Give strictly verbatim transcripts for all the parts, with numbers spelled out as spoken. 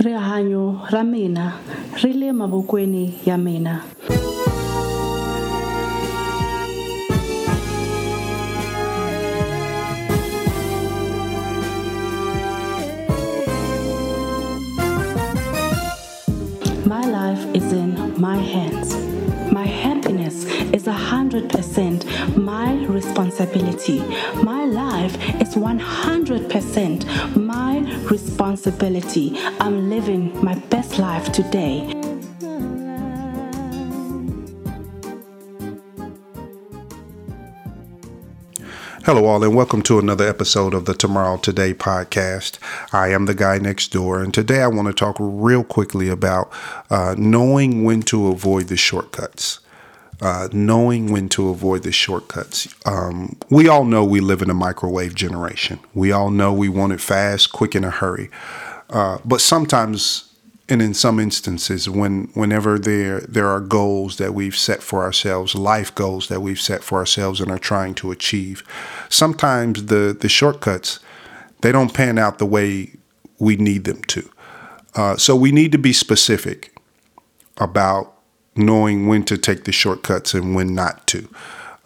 Rihanyo Ramina, Rile Mabuqueni Yamena. My life is in my hands. My happiness is one hundred percent my responsibility. My life is one hundred percent my responsibility. I'm living my best life today. Hello all, and welcome to another episode of the Tomorrow Today podcast. I am the guy next door, and today I want to talk real quickly about uh, knowing when to avoid the shortcuts. Uh, knowing when to avoid the shortcuts. Um, we all know we live in a microwave generation. We all know we want it fast, quick, in a hurry. Uh, but sometimes... And in some instances, when whenever there there are goals that we've set for ourselves, life goals that we've set for ourselves and are trying to achieve, sometimes the, the shortcuts, they don't pan out the way we need them to. Uh, so we need to be specific about knowing when to take the shortcuts and when not to.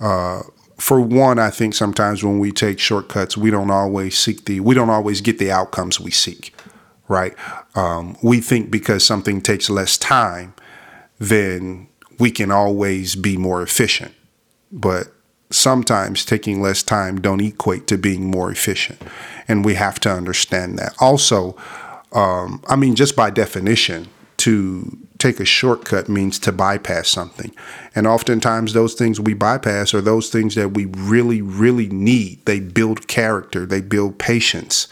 Uh, for one, I think sometimes when we take shortcuts, we don't always seek the we don't always get the outcomes we seek. Right. Um, we think because something takes less time, then we can always be more efficient. But sometimes taking less time don't equate to being more efficient. And we have to understand that. Also, um, I mean, just by definition, to take a shortcut means to bypass something. And oftentimes those things we bypass are those things that we really, really need. They build character. They build patience.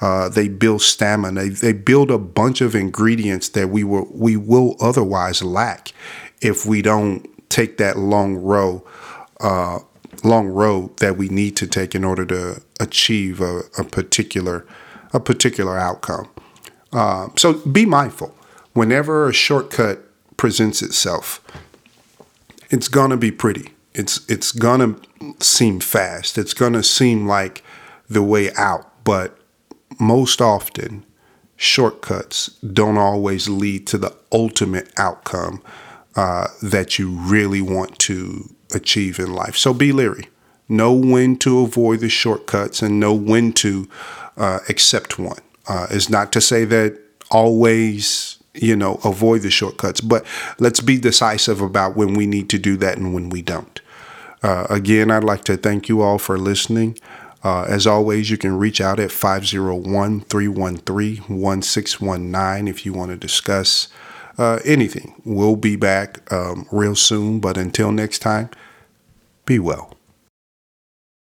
Uh, they build stamina. They, they build a bunch of ingredients that we will we will otherwise lack if we don't take that long row, uh, long road that we need to take in order to achieve a, a particular a particular outcome. Uh, so be mindful. Whenever a shortcut presents itself, it's gonna be pretty. It's it's gonna seem fast. It's gonna seem like the way out, but most often, shortcuts don't always lead to the ultimate outcome uh, that you really want to achieve in life. So be leery. Know when to avoid the shortcuts and know when to uh, accept one. Uh, it's not to say that always, you know, avoid the shortcuts, but let's be decisive about when we need to do that and when we don't. Uh, again, I'd like to thank you all for listening. Uh, as always, you can reach out at five oh one, three one three, one six one nine if you want to discuss uh, anything. We'll be back um, real soon, but until next time, be well.